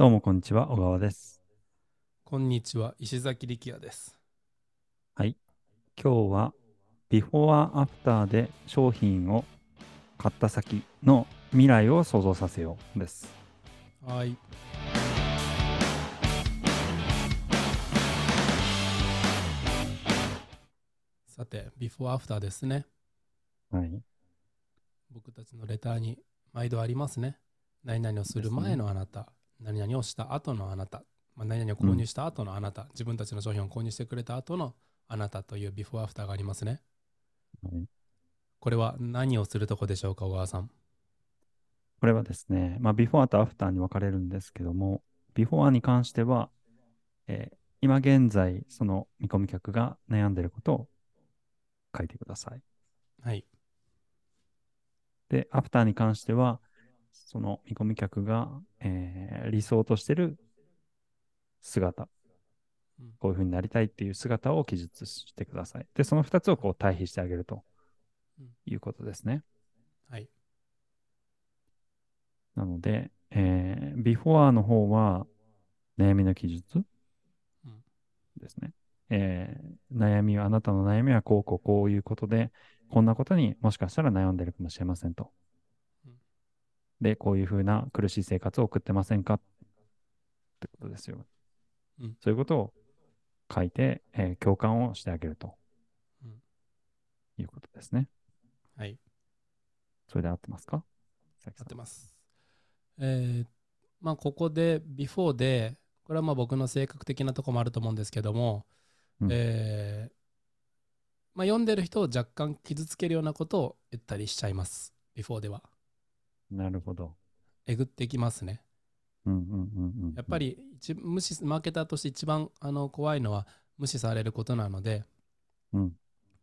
どうもこんにちは、小川です。こんにちは、石崎力也です。はい、今日は Before After で商品を買った先の未来を想像させようです。はい、さて Before After ですね。はい、僕たちのレターに毎度ありますね。何々をする前のあなた、何々をした後のあなた、何々を購入した後のあなた、自分たちの商品を購入してくれた後のあなたというビフォーアフターがありますね。はい、これは何をするとこでしょうか、小川さん。これはですね、ビフォーとアフターに分かれるんですけども、ビフォーに関しては、今現在その見込み客が悩んでいることを書いてください。はい。で、アフターに関しては、その見込み客が、理想としている姿、こういうふうになりたいっていう姿を記述してください。で、その2つをこう対比してあげるということですね。はい。なので、ビフォアの方は悩みの記述ですね。あなたの悩みはこうこうこういうことで、こんなことにもしかしたら悩んでるかもしれませんと。で、こういうふうな苦しい生活を送ってませんかってことですよ。そういうことを書いて、共感をしてあげると、いうことですね。はい。それで合ってますか？合ってます。ここで Before で、これは僕の性格的なとこもあると思うんですけども、読んでる人を若干傷つけるようなことを言ったりしちゃいます、 Before では。なるほど。えぐってきますね。やっぱりマーケターとして一番怖いのは無視されることなので、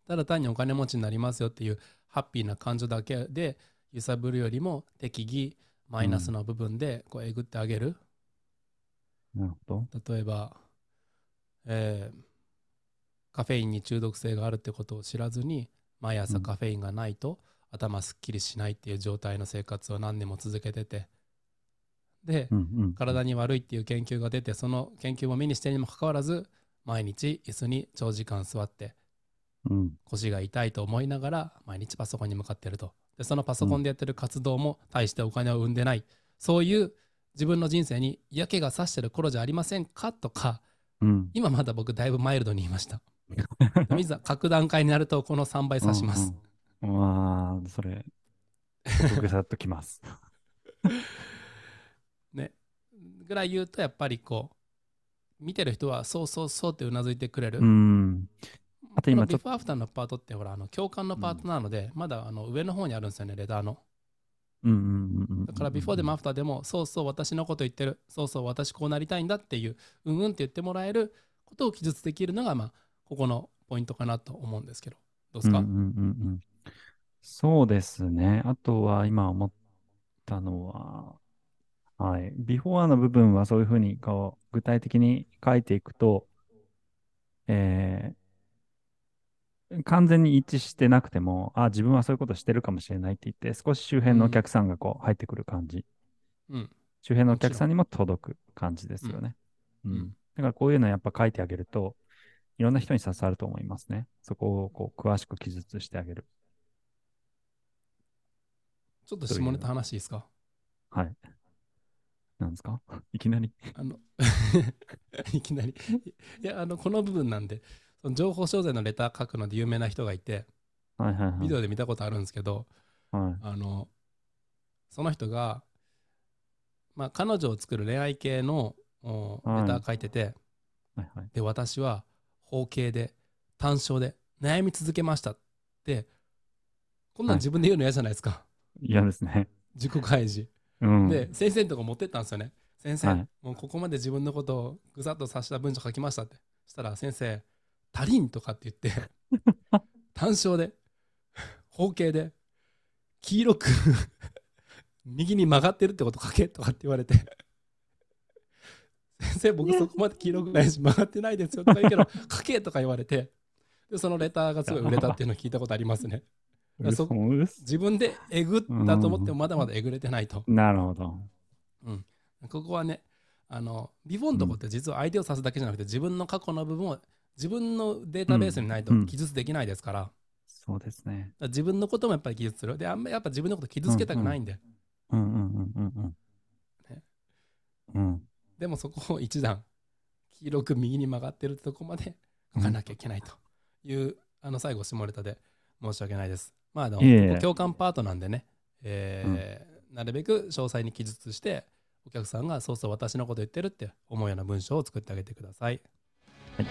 ただ単にお金持ちになりますよっていうハッピーな感情だけで揺さぶるよりも、適宜マイナスの部分でこうえぐってあげる。なるほど。例えば、カフェインに中毒性があるってことを知らずに、毎朝カフェインがないと頭すっきりしないっていう状態の生活を何年も続けてて、で、体に悪いっていう研究が出て、その研究を目にしてにもかかわらず、毎日椅子に長時間座って、腰が痛いと思いながら毎日パソコンに向かってると。で、そのパソコンでやってる活動も大してお金を生んでない、そういう自分の人生に嫌気がさしてる頃じゃありませんかとか、今まだ僕だいぶマイルドに言いました。いざ各段階になるとこの3倍刺します。それ僕さっときます。ね、ぐらい言うと、やっぱりこう見てる人はそうそうそうってうなずいてくれる。あと今このビフォーアフターのパートってほら共感のパートなので、まだ上の方にあるんですよね、レターの。だからビフォーでもアフターでも、そうそう私のこと言ってる、そうそう私こうなりたいんだっていう、うんうんって言ってもらえることを記述できるのがここのポイントかなと思うんですけど、どうですか？そうですね。あとは今思ったのは、ビフォーの部分はそういうふうに具体的に書いていくと、完全に一致してなくても、自分はそういうことしてるかもしれないって言って、少し周辺のお客さんが入ってくる感じ、周辺のお客さんにも届く感じですよね。だからこういうのやっぱ書いてあげると、いろんな人に刺さると思いますね。そこを詳しく記述してあげる。ちょっと下ネタ話いいですか？はい。なんですか？いきなりいきなりいや、この部分なんで、その情報商材のレター書くので有名な人がいて、ビデオで見たことあるんですけど、その人が、彼女を作る恋愛系のレター書いてて、で、私は包茎で短小で悩み続けましたって。こんなん自分で言うの嫌じゃないですか。嫌ですね。自己開示。で、先生のとこ持ってったんですよね。先生、もうここまで自分のことをぐさっと刺した文章書きましたって。そしたら先生、足りんとかって言って短小で方形で黄色く右に曲がってるってこと書けとかって言われて、先生、僕そこまで黄色くないし曲がってないですよとか言うけど書けとか言われて、で、そのレターがすごい売れたっていうのを聞いたことありますね。自分でえぐったと思ってもまだまだえぐれてないと。なるほど。ここはね、ビフォーのとこって実は相手を指すだけじゃなくて、自分の過去の部分を自分のデータベースにないと記述できないですから、うんうん、そうですね、自分のこともやっぱり記述するで、あんまりやっぱ自分のこと傷つけたくないんで、うんうんうんうんうん、ね、うん、でもそこを一段黄色く右に曲がってるってとこまで書かなきゃいけないという、うん、最後下ネタで申し訳ないです。まあ共感パートなんでね、うん、なるべく詳細に記述して、お客さんがそうそう私のこと言ってるって思うような文章を作ってあげてください。はい。